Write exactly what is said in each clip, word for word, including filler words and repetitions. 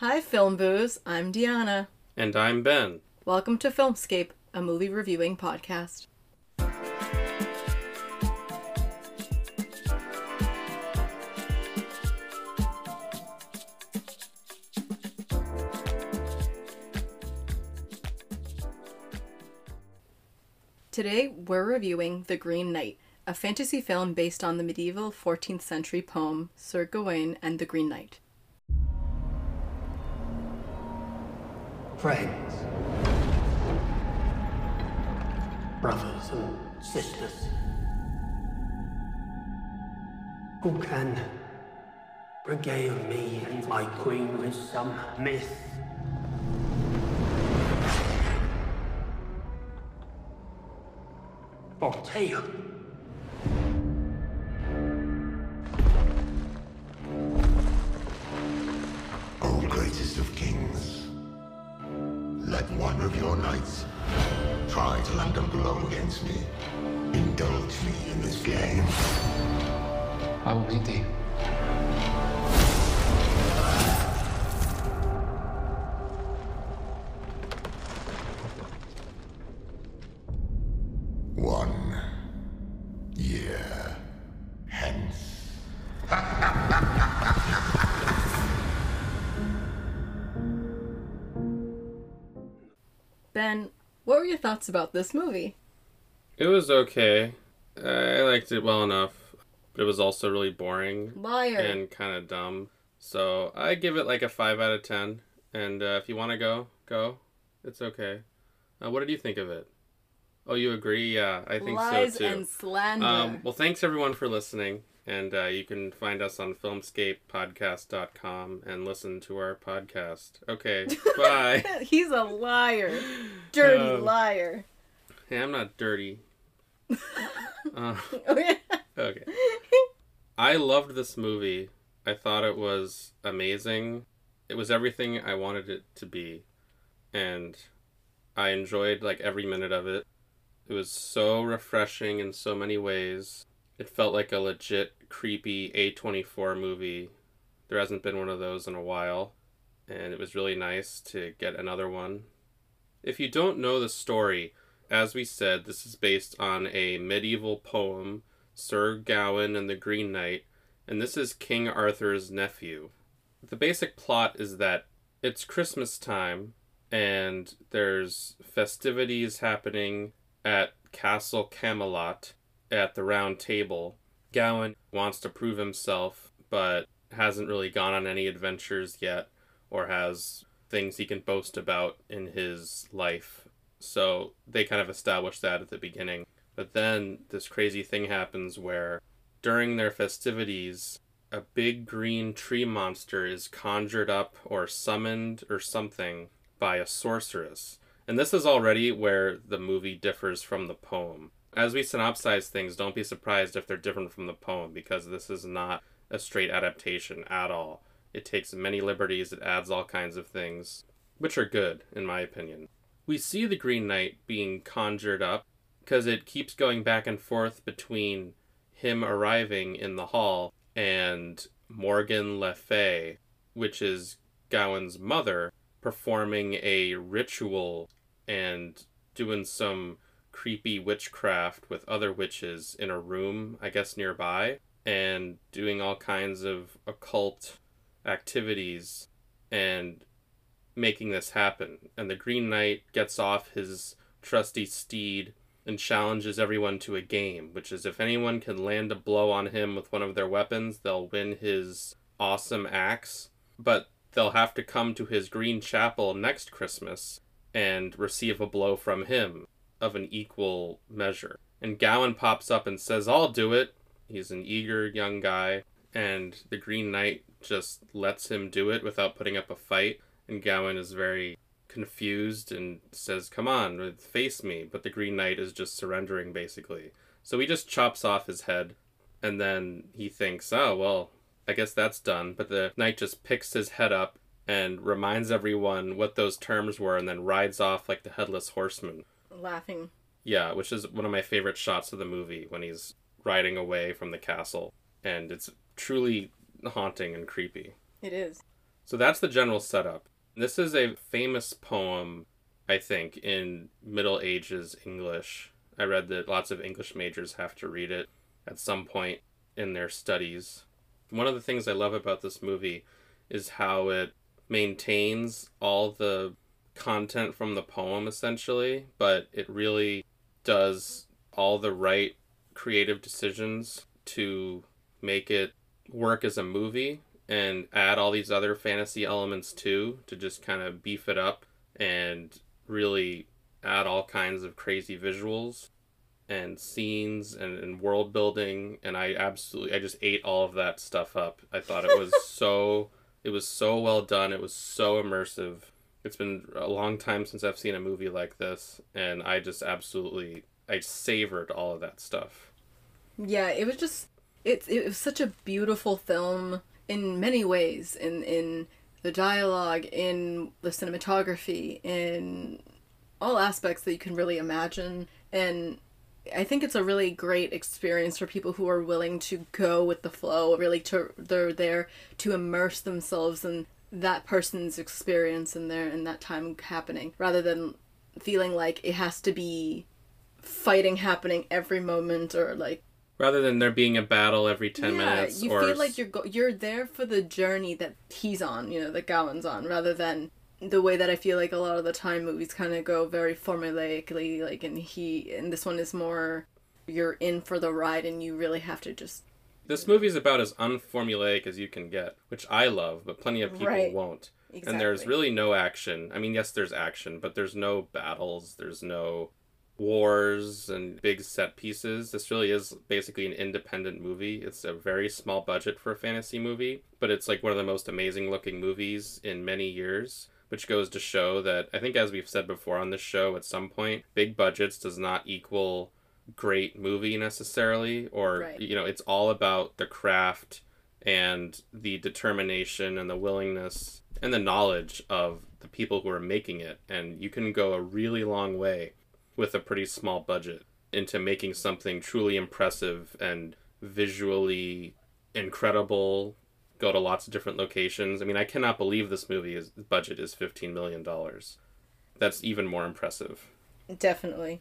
Hi Film Booze, I'm Deanna. And I'm Ben. Welcome to Filmscape, a movie reviewing podcast. Today we're reviewing The Green Knight, a fantasy film based on the medieval fourteenth century poem Sir Gawain and the Green Knight. Friends, brothers and sisters, who can regale me and my queen with some myth? Or tale? O greatest of kings, let one of your knights try to land a blow against me. Indulge me in this game. I will meet thee. One year hence. Ben, what were your thoughts about this movie? It was okay. I liked it well enough, but it was also really boring. Liar. And kind of dumb. So I give it like a five out of ten. And uh, if you want to go, go. It's okay. Uh, what did you think of it? Oh, you agree? Yeah, I think Lies so too. Lies and slander. Um, well, thanks everyone for listening. And uh, you can find us on filmscape podcast dot com and listen to our podcast. Okay, bye. He's a liar. Dirty um, liar. Hey, I'm not dirty. uh, okay. okay. I loved this movie. I thought it was amazing. It was everything I wanted it to be. And I enjoyed like every minute of it. It was so refreshing in so many ways. It felt like a legit, creepy A twenty-four movie. There hasn't been one of those in a while, and it was really nice to get another one. If you don't know the story, as we said, this is based on a medieval poem, Sir Gawain and the Green Knight, and this is King Arthur's nephew. The basic plot is that it's Christmas time, and there's festivities happening at Castle Camelot, at the round table. Gawain wants to prove himself, but hasn't really gone on any adventures yet, or has things he can boast about in his life. So they kind of establish that at the beginning. But then this crazy thing happens where during their festivities, a big green tree monster is conjured up or summoned or something by a sorceress. And this is already where the movie differs from the poem. As we synopsize things, don't be surprised if they're different from the poem, because this is not a straight adaptation at all. It takes many liberties, it adds all kinds of things, which are good, in my opinion. We see the Green Knight being conjured up, because it keeps going back and forth between him arriving in the hall and Morgan Le Fay, which is Gawain's mother, performing a ritual and doing some creepy witchcraft with other witches in a room, I guess nearby, and doing all kinds of occult activities and making this happen. And the Green Knight gets off his trusty steed and challenges everyone to a game, which is if anyone can land a blow on him with one of their weapons, they'll win his awesome axe, but they'll have to come to his green chapel next Christmas and receive a blow from him of an equal measure. And Gawain pops up and says, "I'll do it." He's an eager young guy, and the Green Knight just lets him do it without putting up a fight. And Gawain is very confused and says, "Come on, face me." But the Green Knight is just surrendering, basically. So he just chops off his head, and then he thinks, "Oh, well, I guess that's done." But the knight just picks his head up and reminds everyone what those terms were, and then rides off like the headless horseman. Laughing. Yeah, which is one of my favorite shots of the movie, when he's riding away from the castle. And it's truly haunting and creepy. It is. So that's the general setup. This is a famous poem, I think, in Middle Ages English. I read that lots of English majors have to read it at some point in their studies. One of the things I love about this movie is how it maintains all the content from the poem, essentially, but it really does all the right creative decisions to make it work as a movie and add all these other fantasy elements too, to just kind of beef it up and really add all kinds of crazy visuals and scenes and, and world building. And I absolutely, I just ate all of that stuff up. I thought it was so, it was so well done. It was so immersive. It's been a long time since I've seen a movie like this, and I just absolutely, I savored all of that stuff. Yeah, it was just, it, it was such a beautiful film in many ways, in, in the dialogue, in the cinematography, in all aspects that you can really imagine. And I think it's a really great experience for people who are willing to go with the flow, really to, they're there to immerse themselves in that person's experience in there and that time happening, rather than feeling like it has to be fighting happening every moment, or like rather than there being a battle every ten yeah, minutes. You or... feel like you're go- you're there for the journey that he's on, you know, that Gawain's on, rather than the way that I feel like a lot of the time movies kind of go very formulaically, like, and he and this one is more you're in for the ride and you really have to just. This movie is about as unformulaic as you can get, which I love, but plenty of people right. won't. Exactly. And there's really no action. I mean, yes, there's action, but there's no battles. There's no wars and big set pieces. This really is basically an independent movie. It's a very small budget for a fantasy movie, but it's like one of the most amazing looking movies in many years, which goes to show that, I think as we've said before on this show at some point, big budgets does not equal great movie necessarily, or right. you know, it's all about the craft and the determination and the willingness and the knowledge of the people who are making it, and you can go a really long way with a pretty small budget into making something truly impressive and visually incredible, go to lots of different locations. I mean, I cannot believe this movie's budget is fifteen million dollars. That's even more impressive. Definitely.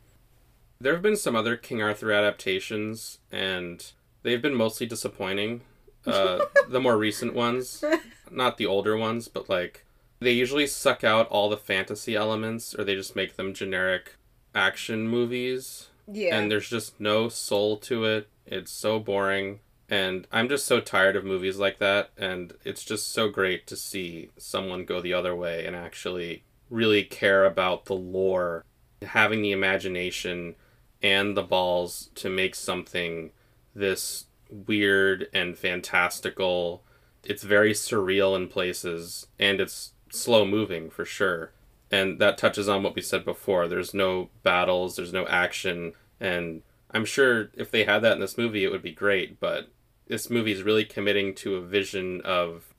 There have been some other King Arthur adaptations, and they've been mostly disappointing. Uh, the more recent ones, not the older ones, but like they usually suck out all the fantasy elements, or they just make them generic action movies. Yeah. And there's just no soul to it. It's so boring. And I'm just so tired of movies like that. And it's just so great to see someone go the other way and actually really care about the lore, having the imagination and the balls to make something this weird and fantastical. It's very surreal in places, and it's slow moving for sure. And that touches on what we said before. There's no battles, there's no action. And I'm sure if they had that in this movie, it would be great. But this movie is really committing to a vision of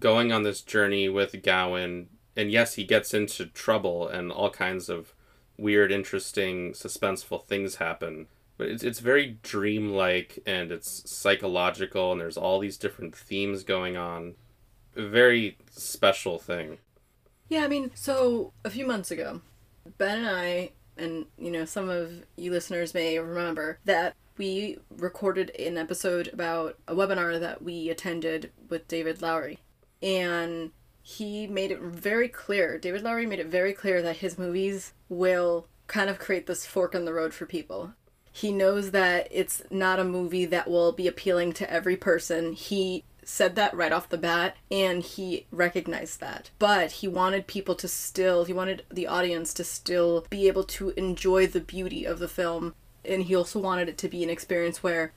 going on this journey with Gawain. And yes, he gets into trouble and all kinds of weird, interesting, suspenseful things happen. But it's it's very dreamlike, and it's psychological, and there's all these different themes going on. A very special thing. Yeah, I mean, so a few months ago, Ben and I, and, you know, some of you listeners may remember that we recorded an episode about a webinar that we attended with David Lowery. And he made it very clear, David Lowery made it very clear that his movies will kind of create this fork in the road for people. He knows that it's not a movie that will be appealing to every person. He said that right off the bat, and he recognized that. But he wanted people to still, he wanted the audience to still be able to enjoy the beauty of the film. And he also wanted it to be an experience where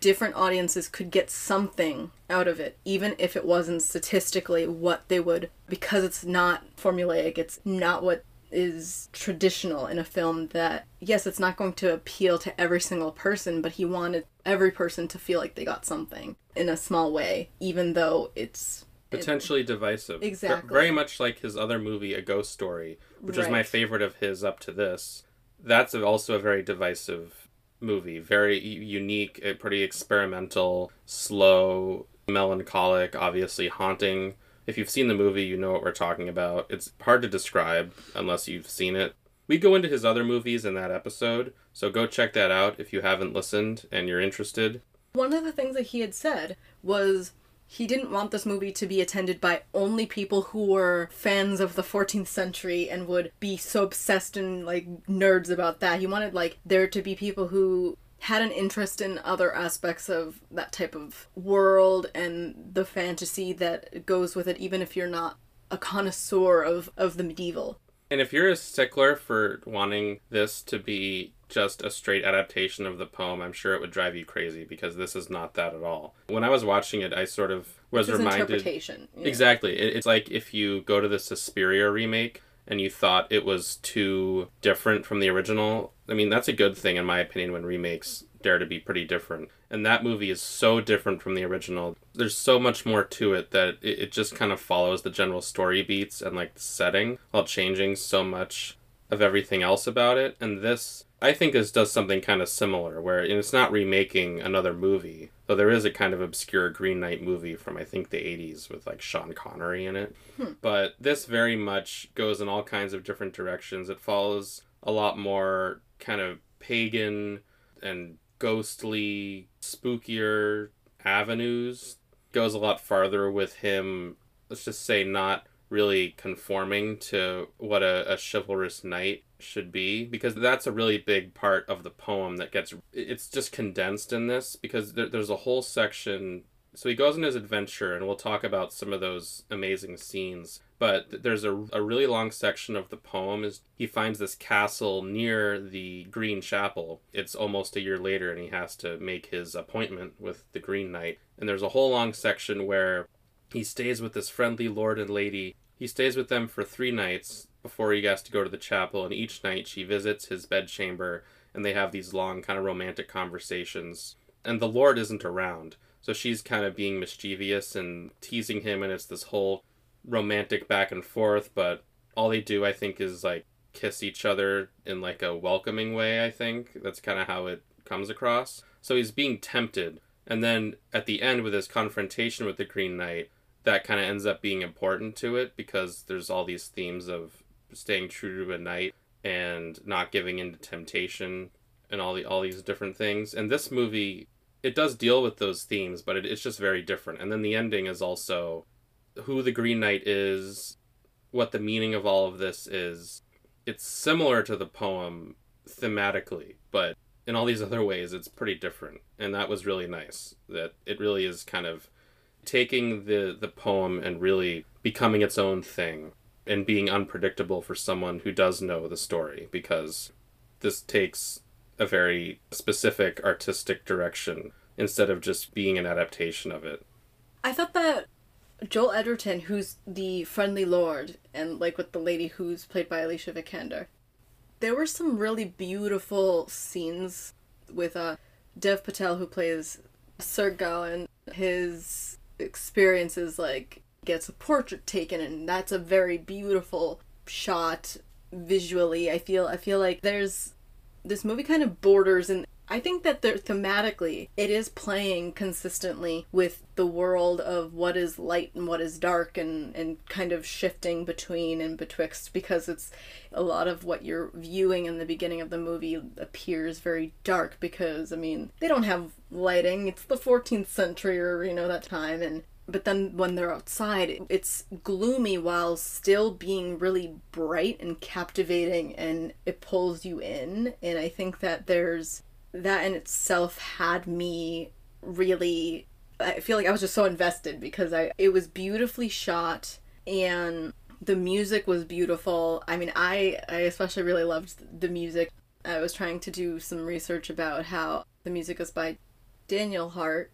different audiences could get something out of it, even if it wasn't statistically what they would, because it's not formulaic, it's not what is traditional in a film that, yes, it's not going to appeal to every single person, but he wanted every person to feel like they got something in a small way, even though it's potentially it, divisive. Exactly. Very much like his other movie, A Ghost Story, which right. is my favorite of his up to this. That's also a very divisive movie, very unique, pretty experimental, slow, melancholic, obviously haunting, If you've seen the movie, you know what we're talking about. It's hard to describe unless you've seen it. We go into his other movies in that episode, so go check that out if you haven't listened and you're interested. One of the things that he had said was he didn't want this movie to be attended by only people who were fans of the fourteenth century and would be so obsessed and, like, nerds about that. He wanted, like, there to be people who had an interest in other aspects of that type of world and the fantasy that goes with it, even if you're not a connoisseur of, of the medieval. And if you're a stickler for wanting this to be just a straight adaptation of the poem, I'm sure it would drive you crazy, because this is not that at all. When I was watching it, I sort of was it's reminded... interpretation. Yeah. Exactly. It, it's like if you go to the Suspiria remake and you thought it was too different from the original. I mean, that's a good thing, in my opinion, when remakes dare to be pretty different. And that movie is so different from the original. There's so much more to it that it, it just kind of follows the general story beats and, like, the setting while changing so much of everything else about it. And this, I think this does something kind of similar, where it's not remaking another movie, though there is a kind of obscure Green Knight movie from, I think, the eighties with, like, Sean Connery in it. Hmm. But this very much goes in all kinds of different directions. It follows a lot more kind of pagan and ghostly, spookier avenues. Goes a lot farther with him, let's just say, not really conforming to what a, a chivalrous knight should be, because that's a really big part of the poem that gets, it's just condensed in this, because there, there's a whole section. So he goes on his adventure, and we'll talk about some of those amazing scenes, but there's a, a really long section of the poem is he finds this castle near the Green Chapel. It's almost a year later, and he has to make his appointment with the Green Knight, and there's a whole long section where he stays with this friendly lord and lady. He stays with them for three nights before he has to go to the chapel, and each night she visits his bedchamber, and they have these long kind of romantic conversations, and the lord isn't around. So she's kind of being mischievous and teasing him, and it's this whole romantic back and forth, but all they do, I think, is, like, kiss each other in, like, a welcoming way, I think. That's kind of how it comes across. So he's being tempted, and then at the end with his confrontation with the Green Knight, that kind of ends up being important to it, because there's all these themes of staying true to a knight and not giving in to temptation and all the all these different things. And this movie, it does deal with those themes, but it, it's just very different. And then the ending is also who the Green Knight is, what the meaning of all of this is. It's similar to the poem thematically, but in all these other ways, it's pretty different. And that was really nice, that it really is kind of taking the, the poem and really becoming its own thing and being unpredictable for someone who does know the story, because this takes a very specific artistic direction instead of just being an adaptation of it. I thought that Joel Edgerton, who's the friendly lord, and, like, with the lady who's played by Alicia Vikander, there were some really beautiful scenes with uh, Dev Patel, who plays Sir Gawain. His experiences, like, gets a portrait taken, and that's a very beautiful shot visually. I feel I feel like there's this movie kind of borders, and I think that there, thematically it is playing consistently with the world of what is light and what is dark, and, and kind of shifting between and betwixt, because it's a lot of what you're viewing in the beginning of the movie appears very dark, because, I mean, they don't have lighting. It's the fourteenth century, or, you know, that time, and but then when they're outside, it's gloomy while still being really bright and captivating, and it pulls you in. And I think that there's that in itself had me really, I feel like I was just so invested, because I it was beautifully shot, and the music was beautiful. I mean, I, I especially really loved the music. I was trying to do some research about how the music is by Daniel Hart,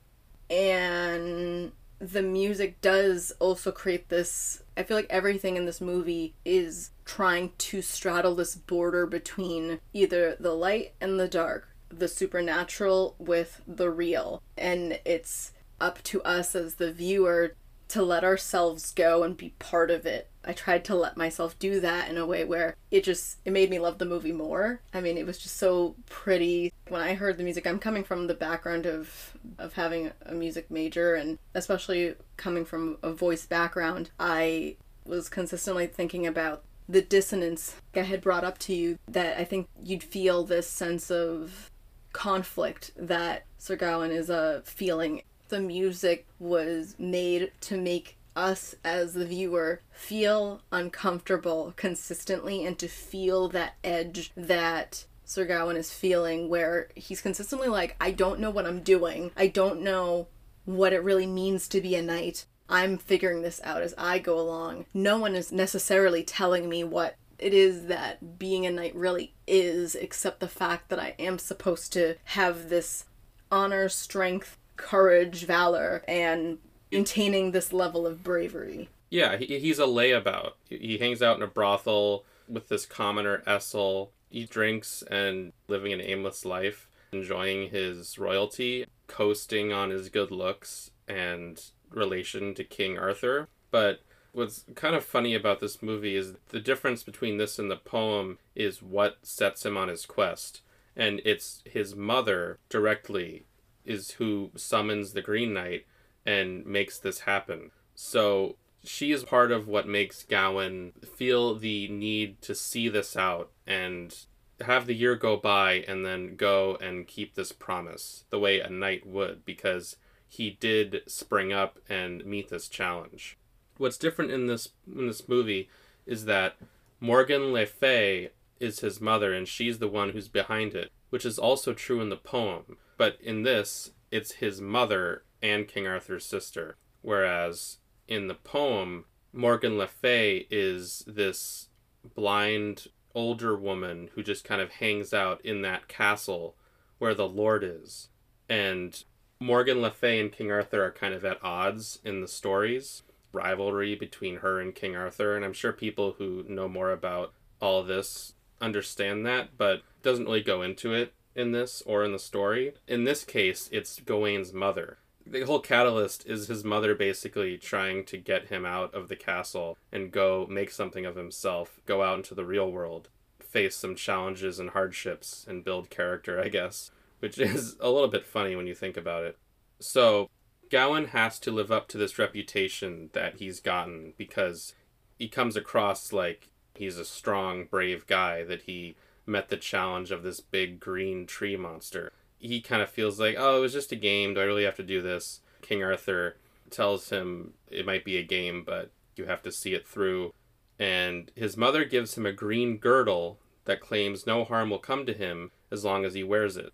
and the music does also create this, I feel like everything in this movie is trying to straddle this border between either the light and the dark, the supernatural with the real. And it's up to us as the viewer to let ourselves go and be part of it. I tried to let myself do that in a way where it just, it made me love the movie more. I mean, it was just so pretty. When I heard the music, I'm coming from the background of, of having a music major, and especially coming from a voice background, I was consistently thinking about the dissonance I had brought up to you, that I think you'd feel this sense of conflict that Sir Gawain is uh, feeling. The music was made to make us as the viewer feel uncomfortable consistently, and to feel that edge that Sir Gawain is feeling, where he's consistently like, I don't know what I'm doing. I don't know what it really means to be a knight. I'm figuring this out as I go along. No one is necessarily telling me what it is that being a knight really is, except the fact that I am supposed to have this honor, strength, courage, valor, and maintaining this level of bravery. Yeah, he, he's a layabout. He, he hangs out in a brothel with this commoner, Essel. He drinks and living an aimless life, enjoying his royalty, coasting on his good looks and relation to King Arthur. But what's kind of funny about this movie is the difference between this and the poem is what sets him on his quest. And it's his mother directly is who summons the Green Knight and makes this happen. So she is part of what makes Gawain feel the need to see this out and have the year go by and then go and keep this promise the way a knight would, because he did spring up and meet this challenge. What's different in this in this movie is that Morgan Le Fay is his mother, and she's the one who's behind it, which is also true in the poem. But in this, it's his mother and King Arthur's sister, whereas in the poem, Morgan Le Fay is this blind older woman who just kind of hangs out in that castle where the Lord is. And Morgan Le Fay and King Arthur are kind of at odds in the stories, rivalry between her and King Arthur, and I'm sure people who know more about all this understand that, but it doesn't really go into it in this or in the story. In this case, it's Gawain's mother. The whole catalyst is his mother basically trying to get him out of the castle and go make something of himself, go out into the real world, face some challenges and hardships, and build character, I guess, which is a little bit funny when you think about it. So Gawain has to live up to this reputation that he's gotten, because he comes across like he's a strong, brave guy, that he met the challenge of this big green tree monster. He kind of feels like, oh, it was just a game. Do I really have to do this? King Arthur tells him it might be a game, but you have to see it through. And his mother gives him a green girdle that claims no harm will come to him as long as he wears it.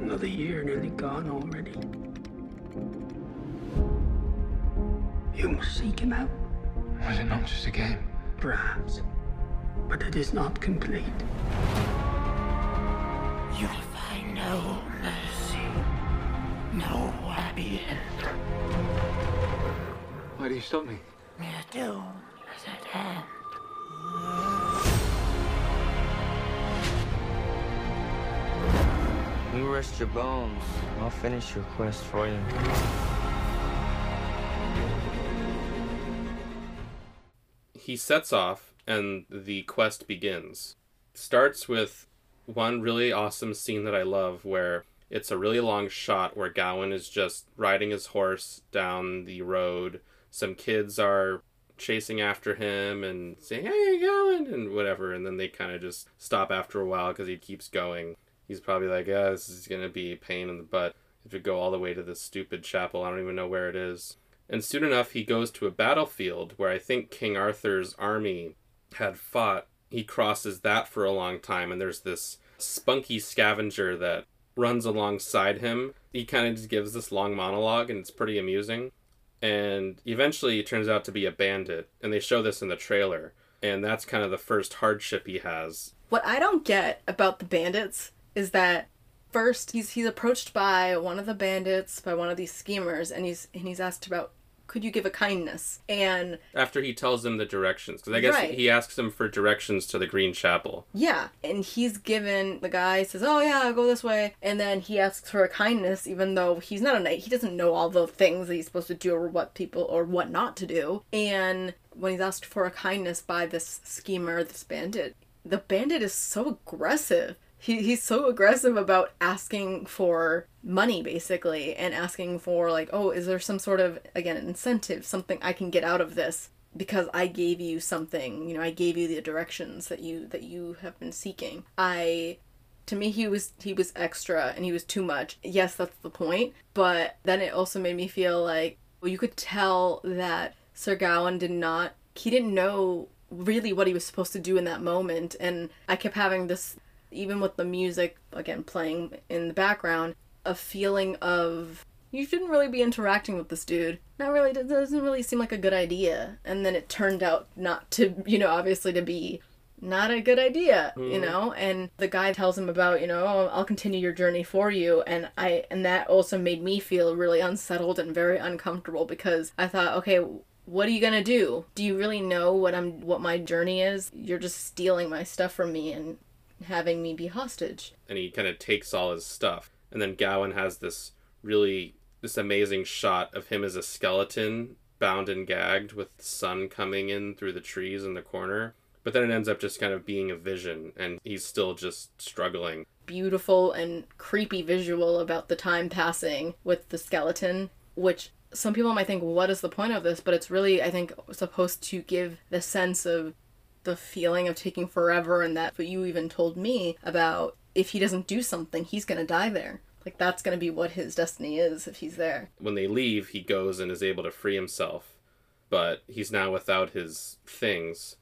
Another year nearly gone already. You must seek him out. Was it not just a game? Perhaps, but it is not complete. You will find no mercy, no happy end. Why do you stop me? Your doom is at hand. You rest your bones, I'll finish your quest for you. He sets off, and the quest begins. It starts with one really awesome scene that I love, where it's a really long shot where Gawain is just riding his horse down the road. Some kids are chasing after him and saying, hey, Gawain, and whatever. And then they kind of just stop after a while because he keeps going. He's probably like, oh, this is going to be a pain in the butt if we go all the way to this stupid chapel. I don't even know where it is. And soon enough, he goes to a battlefield where I think King Arthur's army had fought. He crosses that for a long time, and there's this spunky scavenger that runs alongside him. He kind of just gives this long monologue, and it's pretty amusing. And eventually he turns out to be a bandit, and they show this in the trailer, and that's kind of the first hardship he has. What I don't get about the bandits is that first he's he's approached by one of the bandits, by one of these schemers, and he's and he's asked about could you give a kindness? And after he tells them the directions, because I guess right. he asks them for directions to the Green Chapel. Yeah, and he's given, the guy says, oh yeah, go this way. And then he asks for a kindness, even though he's not a knight. He doesn't know all the things that he's supposed to do or what people or what not to do. And when he's asked for a kindness by this schemer, this bandit, the bandit is so aggressive. He he's so aggressive about asking for money, basically, and asking for, like, oh, is there some sort of, again, an incentive, something I can get out of this because I gave you something, you know, I gave you the directions that you that you have been seeking. I, to me, he was he was extra and he was too much. Yes, that's the point, but then it also made me feel like, well, you could tell that Sir Gawain did not, he didn't know really what he was supposed to do in that moment, and I kept having this, even with the music, again, playing in the background, a feeling of, you shouldn't really be interacting with this dude. Not really, it doesn't really seem like a good idea. And then it turned out not to, you know, obviously to be not a good idea, mm. you know? And the guy tells him about, you know, oh, I'll continue your journey for you. And I, and that also made me feel really unsettled and very uncomfortable, because I thought, okay, what are you gonna do? Do you really know what I'm, what my journey is? You're just stealing my stuff from me and having me be hostage. And he kind of takes all his stuff. And then Gawain has this really, this amazing shot of him as a skeleton, bound and gagged, with the sun coming in through the trees in the corner. But then it ends up just kind of being a vision, and he's still just struggling. Beautiful and creepy visual about the time passing with the skeleton, which some people might think, what is the point of this? But it's really, I think, supposed to give the sense of the feeling of taking forever, and that what you even told me about, if he doesn't do something, he's gonna die there. Like, that's gonna be what his destiny is if he's there. When they leave, he goes and is able to free himself, but he's now without his things.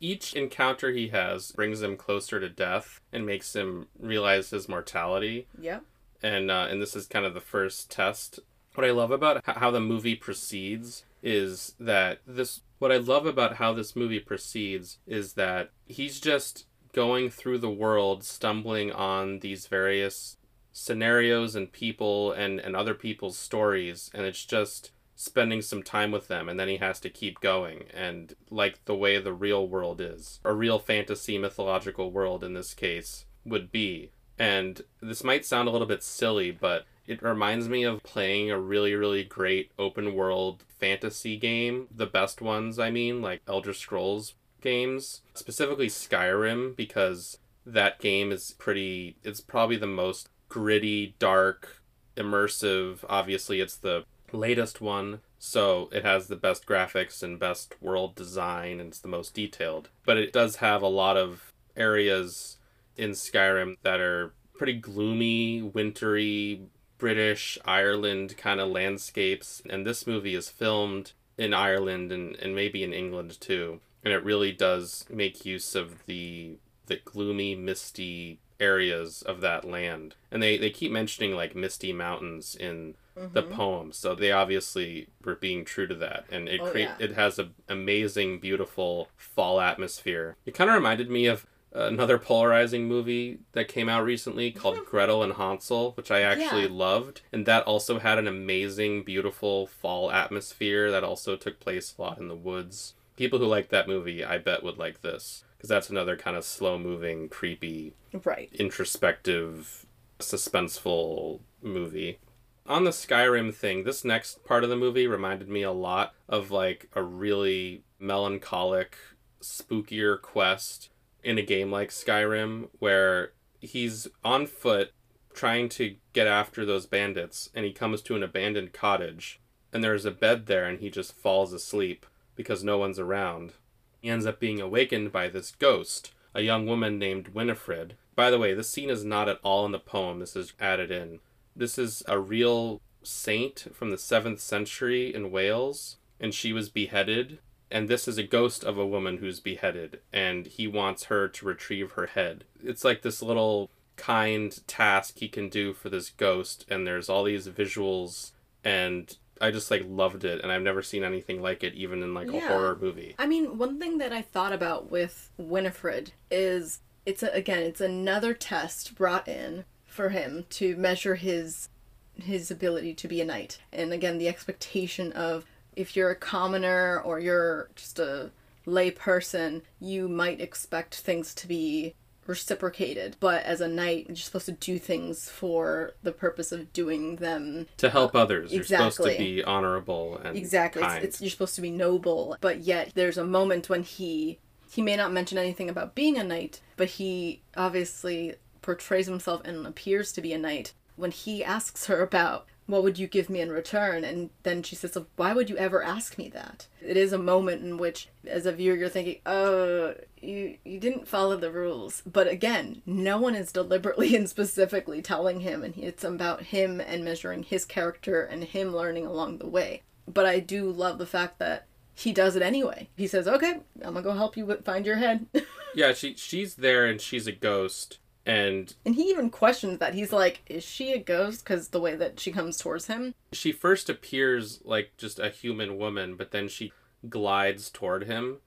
Each encounter he has brings him closer to death and makes him realize his mortality. Yeah. And uh, and this is kind of the first test. What I love about how the movie proceeds is that this... What I love about how this movie proceeds is that he's just going through the world, stumbling on these various scenarios and people and, and other people's stories, and it's just spending some time with them, and then he has to keep going. And like the way the real world is, a real fantasy mythological world in this case would be. And this might sound a little bit silly, but it reminds me of playing a really, really great open world fantasy game. The best ones, I mean, like Elder Scrolls games, specifically Skyrim, because that game is pretty, it's probably the most gritty, dark, immersive. Obviously, it's the latest one, so it has the best graphics and best world design, and it's the most detailed. But it does have a lot of areas in Skyrim that are pretty gloomy, wintry, British, Ireland kind of landscapes, and this movie is filmed in Ireland and, and maybe in England too, and it really does make use of the the gloomy, misty areas of that land. And they, they keep mentioning like misty mountains in mm-hmm. the poem, so they obviously were being true to that, and it oh, cre- yeah. it has an amazing, beautiful fall atmosphere. It kind of reminded me of another polarizing movie that came out recently called yeah. Gretel and Hansel, which I actually yeah. loved. And that also had an amazing, beautiful fall atmosphere that also took place a lot in the woods. People who like that movie, I bet, would like this, because that's another kind of slow-moving, creepy, right. introspective, suspenseful movie. On the Skyrim thing, this next part of the movie reminded me a lot of like a really melancholic, spookier quest in a game like Skyrim, where he's on foot trying to get after those bandits, and he comes to an abandoned cottage, and there's a bed there, and he just falls asleep because no one's around. He ends up being awakened by this ghost, a young woman named Winifred. By the way, this scene is not at all in the poem. This is added in. This is a real saint from the seventh century in Wales, and she was beheaded. And this is a ghost of a woman who's beheaded, and he wants her to retrieve her head. It's like this little kind task he can do for this ghost, and there's all these visuals, and I just like loved it, and I've never seen anything like it, even in like yeah. a horror movie. I mean, one thing that I thought about with Winifred is it's a, again, it's another test brought in for him to measure his his ability to be a knight, and again the expectation of, if you're a commoner or you're just a lay person, you might expect things to be reciprocated, but as a knight you're supposed to do things for the purpose of doing them, to help others. Exactly. You're supposed to be honorable and exactly kind. It's, it's, you're supposed to be noble, but yet there's a moment when he he may not mention anything about being a knight, but he obviously portrays himself and appears to be a knight when he asks her about, what would you give me in return? And then she says, why would you ever ask me that? It is a moment in which, as a viewer, you're thinking, oh, you, you didn't follow the rules. But again, no one is deliberately and specifically telling him, and it's about him and measuring his character and him learning along the way. But I do love the fact that he does it anyway. He says, okay, I'm gonna go help you find your head. Yeah, she she's there and she's a ghost. And and he even questions that. He's like, is she a ghost? Because the way that she comes towards him. She first appears like just a human woman, but then she glides toward him.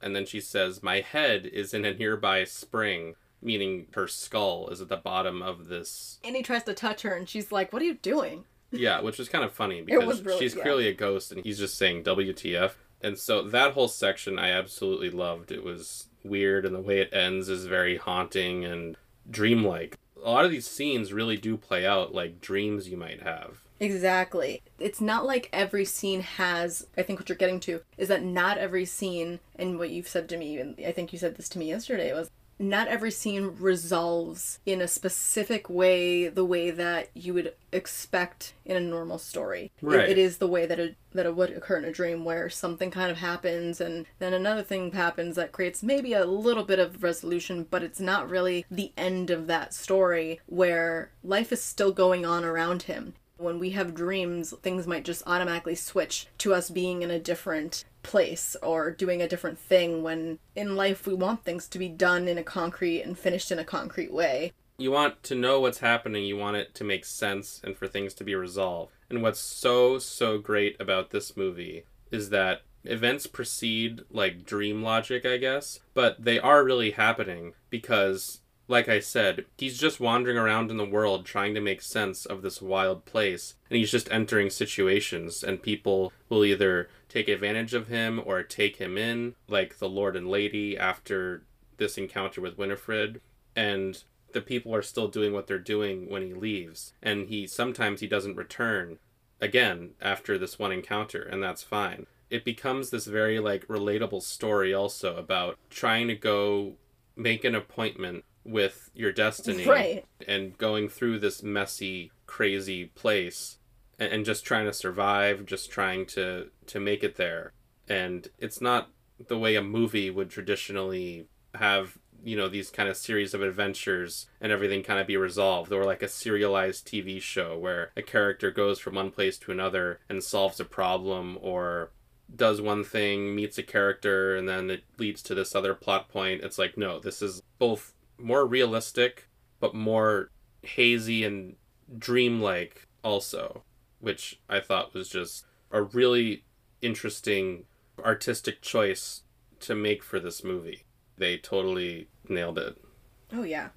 And then she says, my head is in a nearby spring, meaning her skull is at the bottom of this. And he tries to touch her and she's like, what are you doing? Yeah, which was kind of funny because really, she's yeah. clearly a ghost and he's just saying W T F. And so that whole section I absolutely loved. It was weird and the way it ends is very haunting and dreamlike. A lot of these scenes really do play out like dreams you might have. Exactly. It's not like every scene has, I think what you're getting to is that not every scene, and what you've said to me, and I think you said this to me yesterday, was not every scene resolves in a specific way the way that you would expect in a normal story. Right. It, it is the way that it, that it would occur in a dream, where something kind of happens and then another thing happens that creates maybe a little bit of resolution, but it's not really the end of that story, where life is still going on around him. When we have dreams, things might just automatically switch to us being in a different place or doing a different thing, when in life we want things to be done in a concrete and finished in a concrete way. You want to know what's happening, you want it to make sense and for things to be resolved. And what's so, so great about this movie is that events proceed like dream logic, I guess, but they are really happening because, like I said, he's just wandering around in the world trying to make sense of this wild place, and he's just entering situations, and people will either take advantage of him or take him in, like the Lord and Lady after this encounter with Winifred, and the people are still doing what they're doing when he leaves, and he sometimes he doesn't return again after this one encounter, and that's fine. It becomes this very like relatable story also about trying to go make an appointment with your destiny, right, and going through this messy, crazy place and, and just trying to survive, just trying to, to make it there. And it's not the way a movie would traditionally have, you know, these kind of series of adventures and everything kind of be resolved, or like a serialized T V show where a character goes from one place to another and solves a problem, or does one thing, meets a character, and then it leads to this other plot point. It's like, no, this is both more realistic, but more hazy and dreamlike also, which I thought was just a really interesting artistic choice to make for this movie. They totally nailed it. Oh, yeah.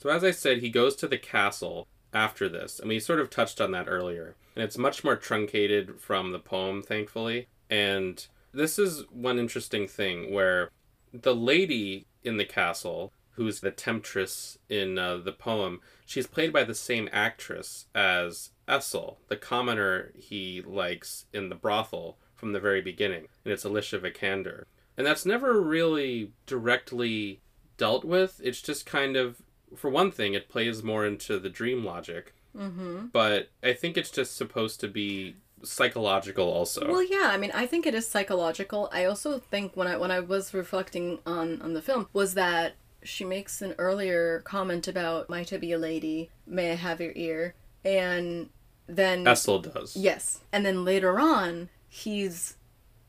So as I said, he goes to the castle after this, and we sort of touched on that earlier, and it's much more truncated from the poem, thankfully. And this is one interesting thing where the lady in the castle, who's the temptress in uh, the poem, she's played by the same actress as Essel, the commoner he likes in the brothel from the very beginning, and it's Alicia Vikander. And that's never really directly dealt with. It's just kind of, for one thing, it plays more into the dream logic, mm-hmm. but I think it's just supposed to be psychological also. Well, yeah, I mean, I think it is psychological. I also think when I when I was reflecting on, on the film was that she makes an earlier comment about, might I be a lady, may I have your ear, and then Essel does. Yes. And then later on, he's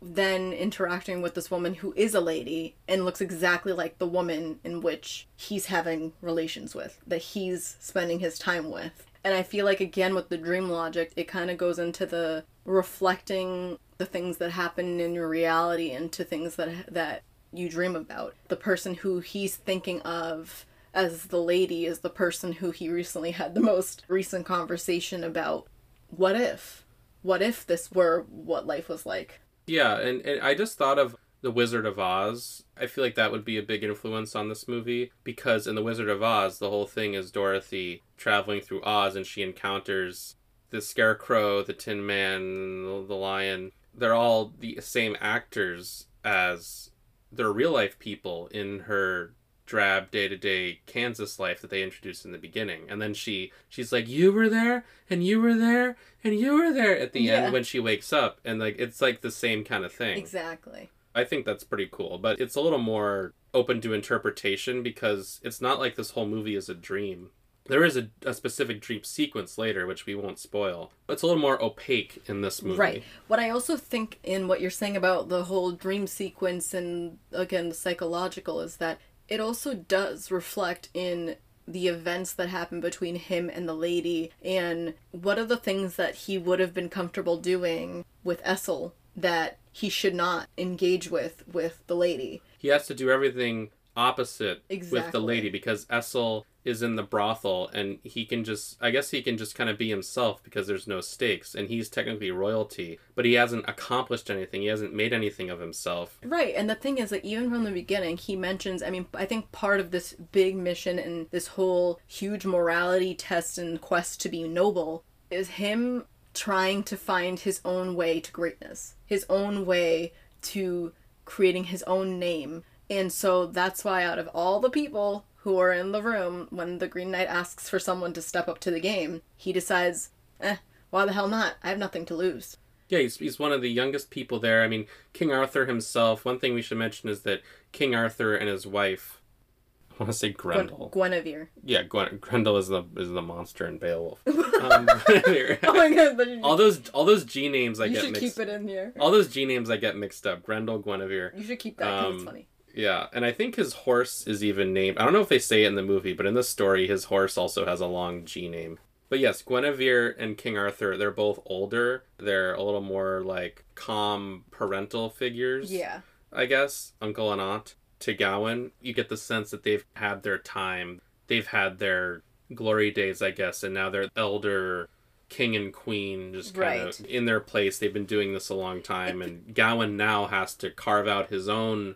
then interacting with this woman who is a lady and looks exactly like the woman in which he's having relations with, that he's spending his time with. And I feel like, again, with the dream logic, it kind of goes into the reflecting the things that happen in your reality into things that that you dream about. The person who he's thinking of as the lady is the person who he recently had the most recent conversation about. What if? What if this were what life was like? Yeah, and, and I just thought of The Wizard of Oz. I feel like that would be a big influence on this movie, because in The Wizard of Oz, the whole thing is Dorothy traveling through Oz, and she encounters the Scarecrow, the Tin Man, the, the Lion. They're all the same actors as their real-life people in her drab day-to-day Kansas life that they introduced in the beginning. And then she she's like, you were there, and you were there, and you were there at the yeah. end when she wakes up. And like it's like the same kind of thing. Exactly. I think that's pretty cool, but it's a little more open to interpretation because it's not like this whole movie is a dream. There is a, a specific dream sequence later, which we won't spoil. It's a little more opaque in this movie. Right. What I also think in what you're saying about the whole dream sequence and, again, the psychological, is that it also does reflect in the events that happen between him and the lady, and what are the things that he would have been comfortable doing with Essel that he should not engage with with the lady. He has to do everything opposite exactly. with the lady, because Essel is in the brothel and he can just, I guess he can just kind of be himself because there's no stakes and he's technically royalty, but he hasn't accomplished anything. He hasn't made anything of himself. Right. And the thing is that even from the beginning, he mentions, I mean, I think part of this big mission and this whole huge morality test and quest to be noble is him trying to find his own way to greatness, his own way to creating his own name. And so that's why out of all the people who are in the room when the Green Knight asks for someone to step up to the game, he decides, eh, why the hell not? I have nothing to lose. Yeah, he's, he's one of the youngest people there. I mean, King Arthur himself, one thing we should mention is that King Arthur and his wife, I want to say Grendel. Gwen- Guinevere. Yeah, Gwen- Grendel is the is the monster in Beowulf. Um, Guinevere. Oh my god. All those, all those G names I you get mixed up. You should keep it in here. All those G names I get mixed up. Grendel, Guinevere. You should keep that because um, it's funny. Yeah, and I think his horse is even named... I don't know if they say it in the movie, but in this story, his horse also has a long G name. But yes, Guinevere and King Arthur, they're both older. They're a little more, like, calm parental figures. Yeah. I guess. Uncle and Aunt. To Gawain, you get the sense that they've had their time. They've had their glory days, I guess, and now they're elder... king and queen, just kind right. of in their place. They've been doing this a long time, and Gawain now has to carve out his own...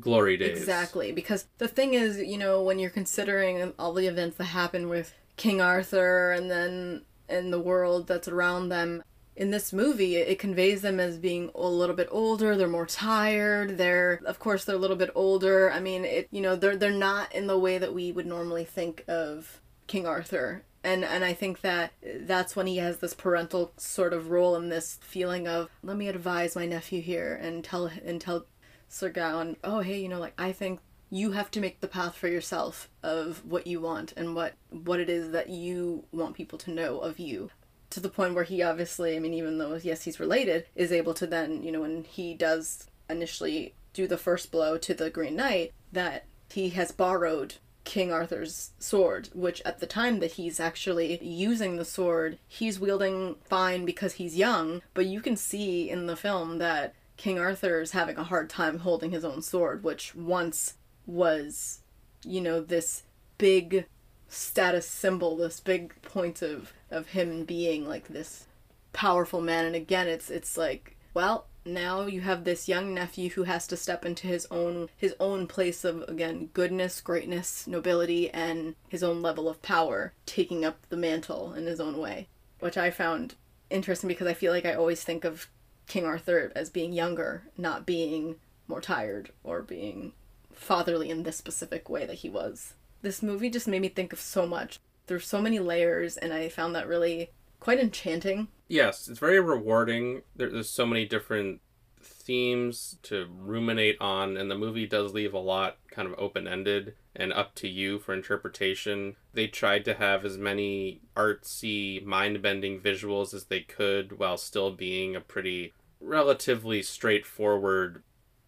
glory days. Exactly, because the thing is, you know, when you're considering all the events that happen with King Arthur and then in the world that's around them, in this movie, it conveys them as being a little bit older, they're more tired, they're, of course, they're a little bit older. I mean, it, you know, they're they're not in the way that we would normally think of King Arthur. And and I think that that's when he has this parental sort of role in this feeling of, let me advise my nephew here and tell and tell Sir Gawain, oh, hey, you know, like, I think you have to make the path for yourself of what you want and what, what it is that you want people to know of you. To the point where he obviously, I mean, even though, yes, he's related, is able to then, you know, when he does initially do the first blow to the Green Knight, that he has borrowed King Arthur's sword, which at the time that he's actually using the sword, he's wielding fine because he's young, but you can see in the film that King Arthur is having a hard time holding his own sword, which once was, you know, this big status symbol, this big point of, of him being like this powerful man. And again, it's it's like, well, now you have this young nephew who has to step into his own his own place of, again, goodness, greatness, nobility, and his own level of power, taking up the mantle in his own way, which I found interesting because I feel like I always think of King Arthur as being younger, not being more tired or being fatherly in this specific way that he was. This movie just made me think of so much. There's so many layers, and I found that really quite enchanting. Yes, it's very rewarding. There, there's so many different themes to ruminate on, and the movie does leave a lot kind of open-ended and up to you for interpretation. They tried to have as many artsy, mind-bending visuals as they could while still being a pretty relatively straightforward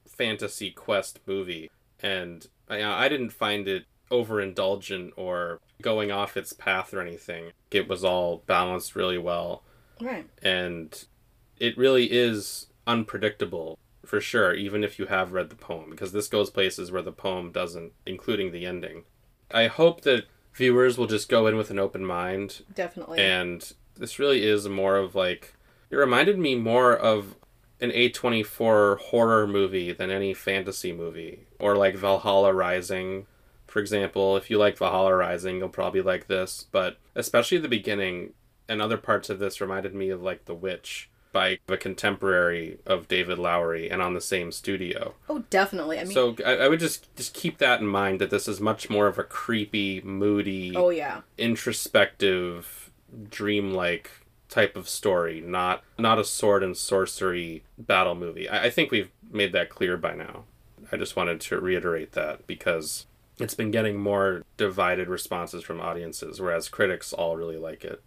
fantasy quest movie. And I, I didn't find it overindulgent or going off its path or anything. It was all balanced really well. Right. And it really is unpredictable, for sure, even if you have read the poem, because this goes places where the poem doesn't, including the ending. I hope that viewers will just go in with an open mind. Definitely. And this really is more of like, it reminded me more of an A twenty-four horror movie than any fantasy movie. Or like Valhalla Rising, for example. If you like Valhalla Rising, you'll probably like this. But especially the beginning and other parts of this reminded me of like The Witch by a contemporary of David Lowery and on the same studio. Oh, definitely. I mean, so I, I would just, just keep that in mind, that this is much more of a creepy, moody, oh, yeah. introspective, dreamlike type of story, not not a sword and sorcery battle movie. I, I think we've made that clear by now. I just wanted to reiterate that because it's been getting more divided responses from audiences, whereas critics all really like it.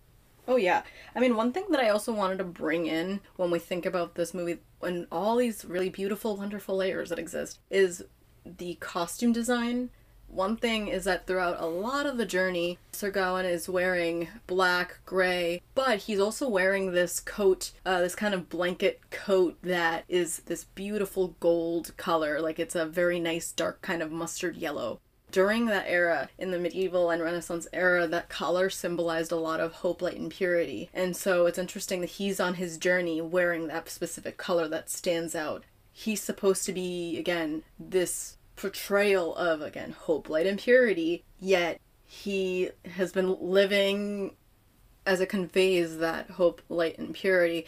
Oh, yeah. I mean, one thing that I also wanted to bring in when we think about this movie and all these really beautiful, wonderful layers that exist is the costume design. One thing is that throughout a lot of the journey, Sir Gawain is wearing black, gray, but he's also wearing this coat, uh, this kind of blanket coat that is this beautiful gold color. Like, it's a very nice, dark kind of mustard yellow. During that era, in the medieval and Renaissance era, that collar symbolized a lot of hope, light, and purity. And so it's interesting that he's on his journey wearing that specific color that stands out. He's supposed to be, again, this portrayal of, again, hope, light, and purity, yet he has been living as it conveys that hope, light, and purity.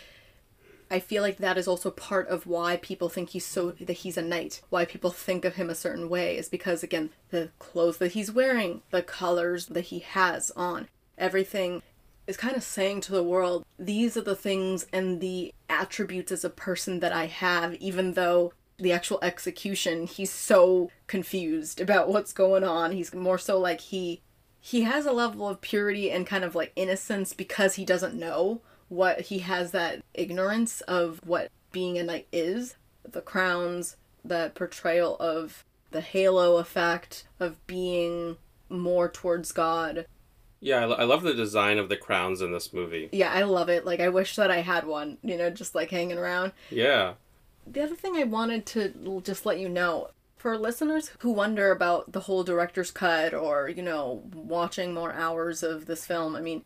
I feel like that is also part of why people think he's so, that he's a knight, why people think of him a certain way, is because, again, the clothes that he's wearing, the colors that he has on, everything is kind of saying to the world, these are the things and the attributes as a person that I have, even though the actual execution, he's so confused about what's going on. He's more so like he, he has a level of purity and kind of like innocence because he doesn't know. What he has, that ignorance of what being a knight is, the crowns, the portrayal of the halo effect of being more towards God. Yeah, I, lo- I love the design of the crowns in this movie. Yeah, I love it. Like, I wish that I had one, you know, just like hanging around. Yeah. The other thing I wanted to just let you know, for listeners who wonder about the whole director's cut or, you know, watching more hours of this film, I mean,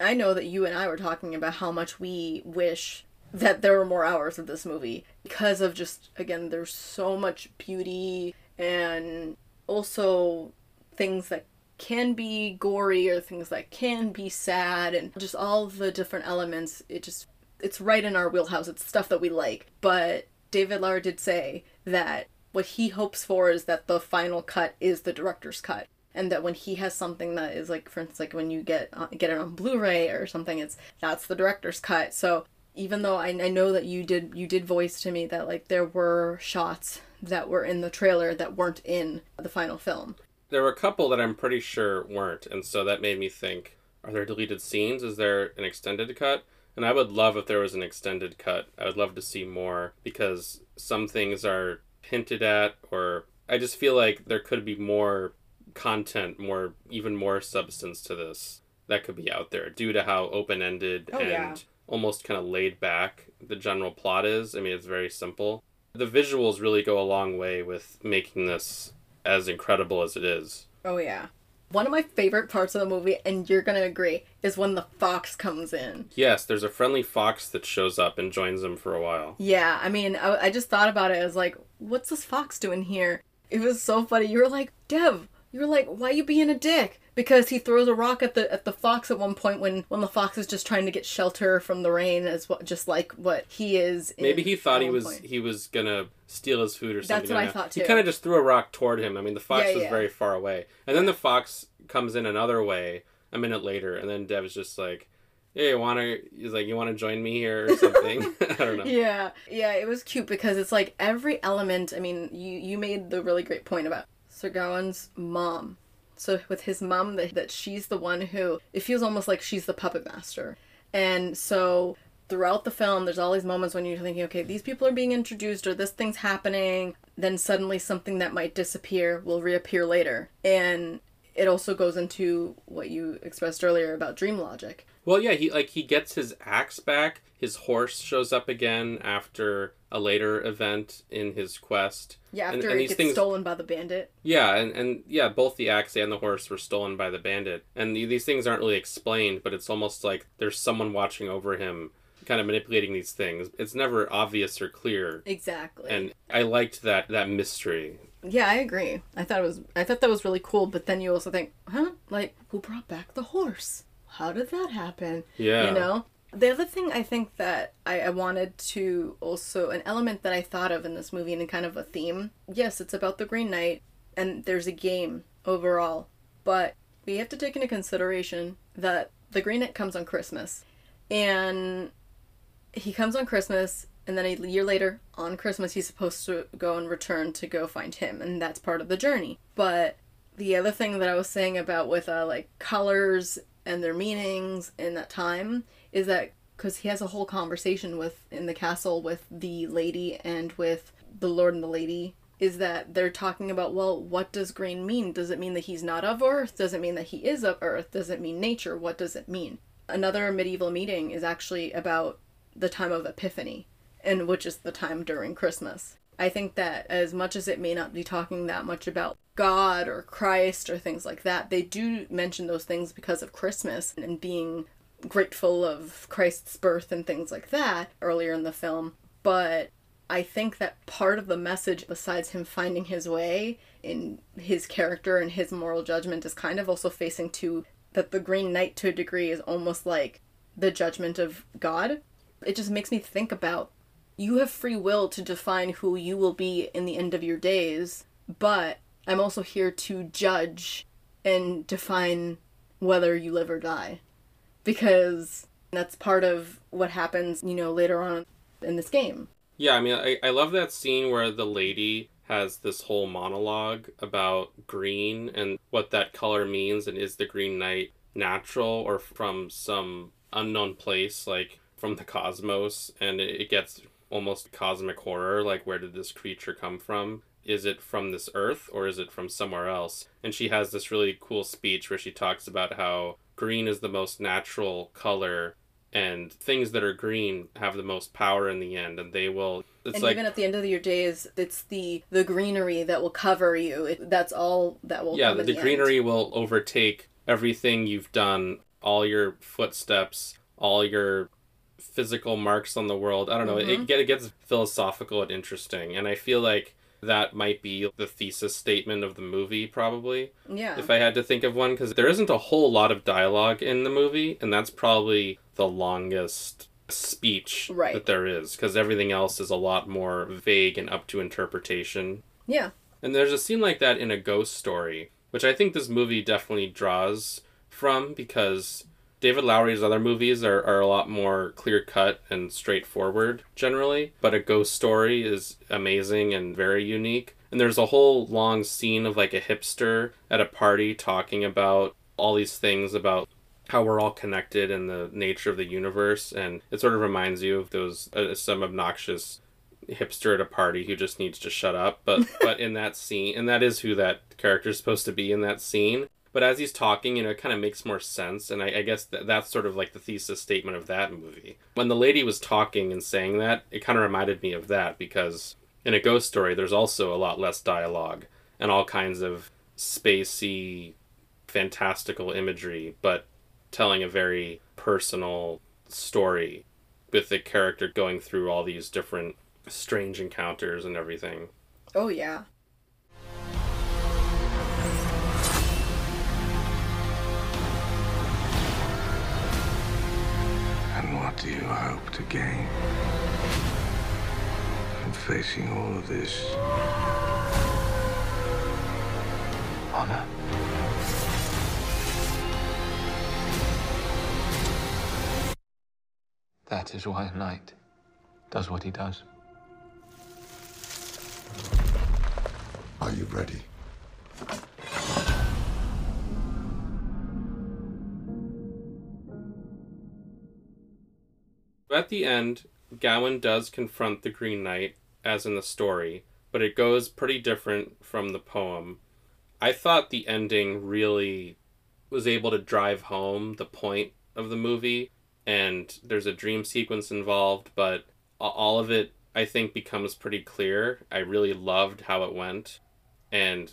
I know that you and I were talking about how much we wish that there were more hours of this movie because of just, again, there's so much beauty and also things that can be gory or things that can be sad and just all the different elements. It just, it's right in our wheelhouse. It's stuff that we like. But David Lowery did say that what he hopes for is that the final cut is the director's cut. And that when he has something that is like, for instance, like when you get uh, get it on Blu-ray or something, it's that's the director's cut. So even though I, I know that you did you did voice to me that like there were shots that were in the trailer that weren't in the final film. There were a couple that I'm pretty sure weren't, and so that made me think: are there deleted scenes? Is there an extended cut? And I would love if there was an extended cut. I would love to see more because some things are hinted at, or I just feel like there could be more content, more, even more substance to this that could be out there due to how open-ended oh, and yeah. almost kind of laid back the general plot is. I mean, it's very simple. The visuals really go a long way with making this as incredible as it is. Oh, yeah. One of my favorite parts of the movie, and you're going to agree, is when the fox comes in. Yes, there's a friendly fox that shows up and joins them for a while. Yeah, I mean, I, I just thought about it. I was like, what's this fox doing here? It was so funny. You were like, Dev, you're like, why are you being a dick? Because he throws a rock at the at the fox at one point when, when the fox is just trying to get shelter from the rain, as what just like what he is. In Maybe he thought he was point. he was gonna steal his food or something. That's what I that. thought too. He kind of just threw a rock toward him. I mean, the fox yeah, was yeah. very far away, and then the fox comes in another way a minute later, and then Dev's just like, "Hey, you wanna?" He's like, "You wanna join me here or something?" I don't know. Yeah, yeah, it was cute because it's like every element. I mean, you you made the really great point about Sir Gawain's mom. So with his mom, that, that she's the one who, it feels almost like she's the puppet master. And so throughout the film, there's all these moments when you're thinking, okay, these people are being introduced or this thing's happening. Then suddenly something that might disappear will reappear later. And it also goes into what you expressed earlier about dream logic. Well, yeah, he like he gets his axe back. His horse shows up again after a later event in his quest. Yeah, after and, and it gets things, stolen by the bandit. Yeah, and, and yeah, both the axe and the horse were stolen by the bandit. And these things aren't really explained, but it's almost like there's someone watching over him kind of manipulating these things. It's never obvious or clear. Exactly. And I liked that that mystery. Yeah, I agree. I thought it was I thought that was really cool, but then you also think, huh? Like, who brought back the horse? How did that happen? Yeah. You know? The other thing I think that I, I wanted to also, an element that I thought of in this movie and kind of a theme, yes, it's about the Green Knight and there's a game overall, but we have to take into consideration that the Green Knight comes on Christmas and he comes on Christmas and then a year later on Christmas he's supposed to go and return to go find him, and that's part of the journey. But the other thing that I was saying about with uh, like colors and their meanings in that time is that because he has a whole conversation with in the castle with the lady and with the lord and the lady, is that they're talking about, well, what does green mean? Does it mean that he's not of Earth? Does it mean that he is of Earth? Does it mean nature? What does it mean? Another medieval meeting is actually about the time of Epiphany, and which is the time during Christmas. I think that as much as it may not be talking that much about God or Christ or things like that, they do mention those things because of Christmas and being grateful of Christ's birth and things like that earlier in the film. But I think that part of the message, besides him finding his way in his character and his moral judgment, is kind of also facing to that the Green Knight to a degree is almost like the judgment of God. It just makes me think about, you have free will to define who you will be in the end of your days, but I'm also here to judge and define whether you live or die. Because that's part of what happens, you know, later on in this game. Yeah, I mean, I, I love that scene where the lady has this whole monologue about green and what that color means, and is the Green Knight natural or from some unknown place, like from the cosmos, and it gets almost cosmic horror, like, where did this creature come from? Is it from this earth or is it from somewhere else? And she has this really cool speech where she talks about how green is the most natural color and things that are green have the most power in the end, and they will... It's and like, even at the end of your days, it's the, the greenery that will cover you. It, that's all that will yeah, come the, in the, the greenery end. Will overtake everything you've done, all your footsteps, all your physical marks on the world. I don't know, mm-hmm. it, it gets philosophical and interesting, and I feel like that might be the thesis statement of the movie, probably. Yeah. If I had to think of one, because there isn't a whole lot of dialogue in the movie, and that's probably the longest speech right. that there is, because everything else is a lot more vague and up to interpretation. Yeah. And there's a scene like that in A Ghost Story, which I think this movie definitely draws from, because David Lowery's other movies are, are a lot more clear-cut and straightforward, generally. But A Ghost Story is amazing and very unique. And there's a whole long scene of, like, a hipster at a party talking about all these things about how we're all connected and the nature of the universe. And it sort of reminds you of those uh, some obnoxious hipster at a party who just needs to shut up. But, but in that scene, and that is who that character is supposed to be in that scene. But as he's talking, you know, it kind of makes more sense. And I, I guess th- that's sort of like the thesis statement of that movie. When the lady was talking and saying that, it kind of reminded me of that, because in A Ghost Story, there's also a lot less dialogue and all kinds of spacey, fantastical imagery, but telling a very personal story with the character going through all these different strange encounters and everything. Oh, yeah. What do you hope to gain from facing all of this? Honor. That is why a knight does what he does. Are you ready? At the end, Gawain does confront the Green Knight, as in the story, but it goes pretty different from the poem. I thought the ending really was able to drive home the point of the movie, and there's a dream sequence involved, but all of it, I think, becomes pretty clear. I really loved how it went, and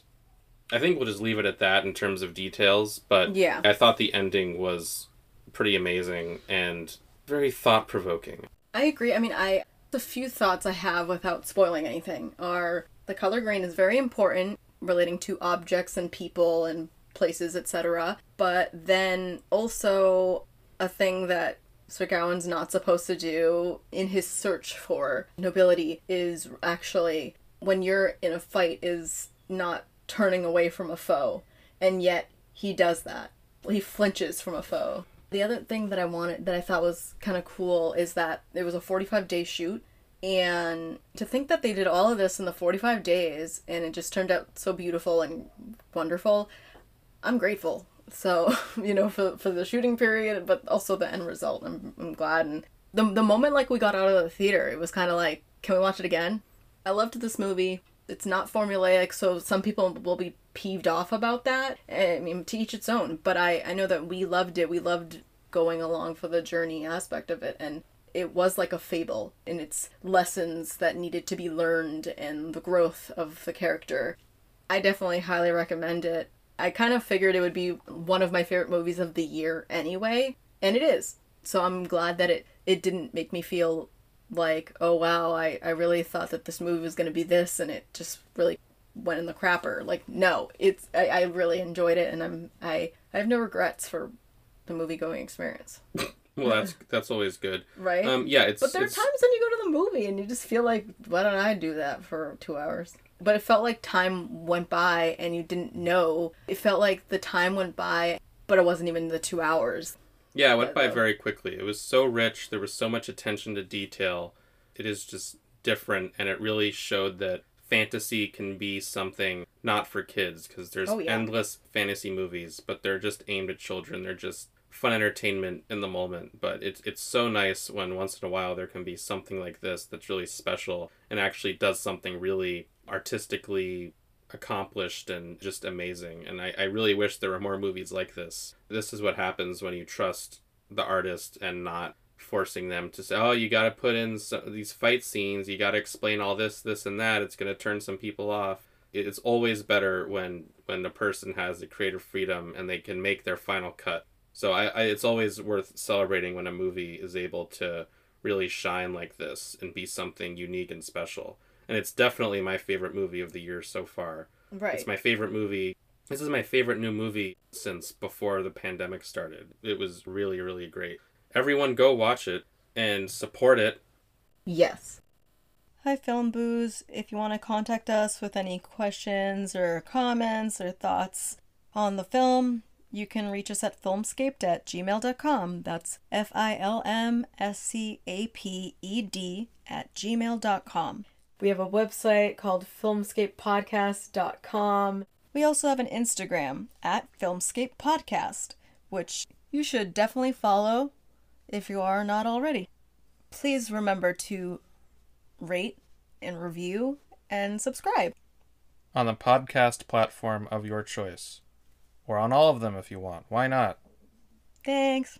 I think we'll just leave it at that in terms of details, but yeah. I thought the ending was pretty amazing, and very thought-provoking. I agree. I mean, I the few thoughts I have without spoiling anything are the color green is very important, relating to objects and people and places, et cetera. But then also a thing that Sir Gawain's not supposed to do in his search for nobility is actually, when you're in a fight, is not turning away from a foe. And yet he does that. He flinches from a foe. The other thing that I wanted, that I thought was kind of cool, is that it was a forty-five day shoot, and to think that they did all of this in the forty-five days and it just turned out so beautiful and wonderful, I'm grateful. So, you know, for for the shooting period, but also the end result, I'm I'm glad. And the the moment, like, we got out of the theater, it was kind of like, can we watch it again? I loved this movie. It's not formulaic, so some people will be peeved off about that. I mean, to each its own. But I, I know that we loved it. We loved going along for the journey aspect of it. And it was like a fable in its lessons that needed to be learned and the growth of the character. I definitely highly recommend it. I kind of figured it would be one of my favorite movies of the year anyway. And it is. So I'm glad that it, it didn't make me feel like, oh wow, I, I really thought that this movie was going to be this and it just really went in the crapper. Like, no, it's I, I really enjoyed it, and I'm I, I have no regrets for the movie-going experience. Well, that's that's always good. Right? Um, yeah, it's... But there are it's... times when you go to the movie and you just feel like, why don't I do that for two hours? But it felt like time went by and you didn't know. It felt like the time went by, but it wasn't even the two hours. Yeah, it went by very quickly. It was so rich. There was so much attention to detail. It is just different, and it really showed that fantasy can be something not for kids, because there's oh, yeah. endless fantasy movies, but they're just aimed at children. They're just fun entertainment in the moment. But it's, it's so nice when once in a while there can be something like this that's really special and actually does something really artistically accomplished and just amazing. And I, I really wish there were more movies like this. This is what happens when you trust the artist and not forcing them to say, oh, you got to put in some, these fight scenes, you got to explain all this, this, and that, it's going to turn some people off. It's always better when when the person has the creative freedom and they can make their final cut. So I, I it's always worth celebrating when a movie is able to really shine like this and be something unique and special. And it's definitely my favorite movie of the year so far. Right. It's my favorite movie. This is my favorite new movie since before the pandemic started. It was really, really great. Everyone go watch it and support it. Yes. Hi, Film Booze. If you want to contact us with any questions or comments or thoughts on the film, you can reach us at filmscaped at gmail dot com. That's F I L M S C A P E D at gmail dot com. We have a website called filmscape podcast dot com. We also have an Instagram at filmscapepodcast, which you should definitely follow if you are not already. Please remember to rate and review and subscribe on the podcast platform of your choice, or on all of them if you want. Why not? Thanks.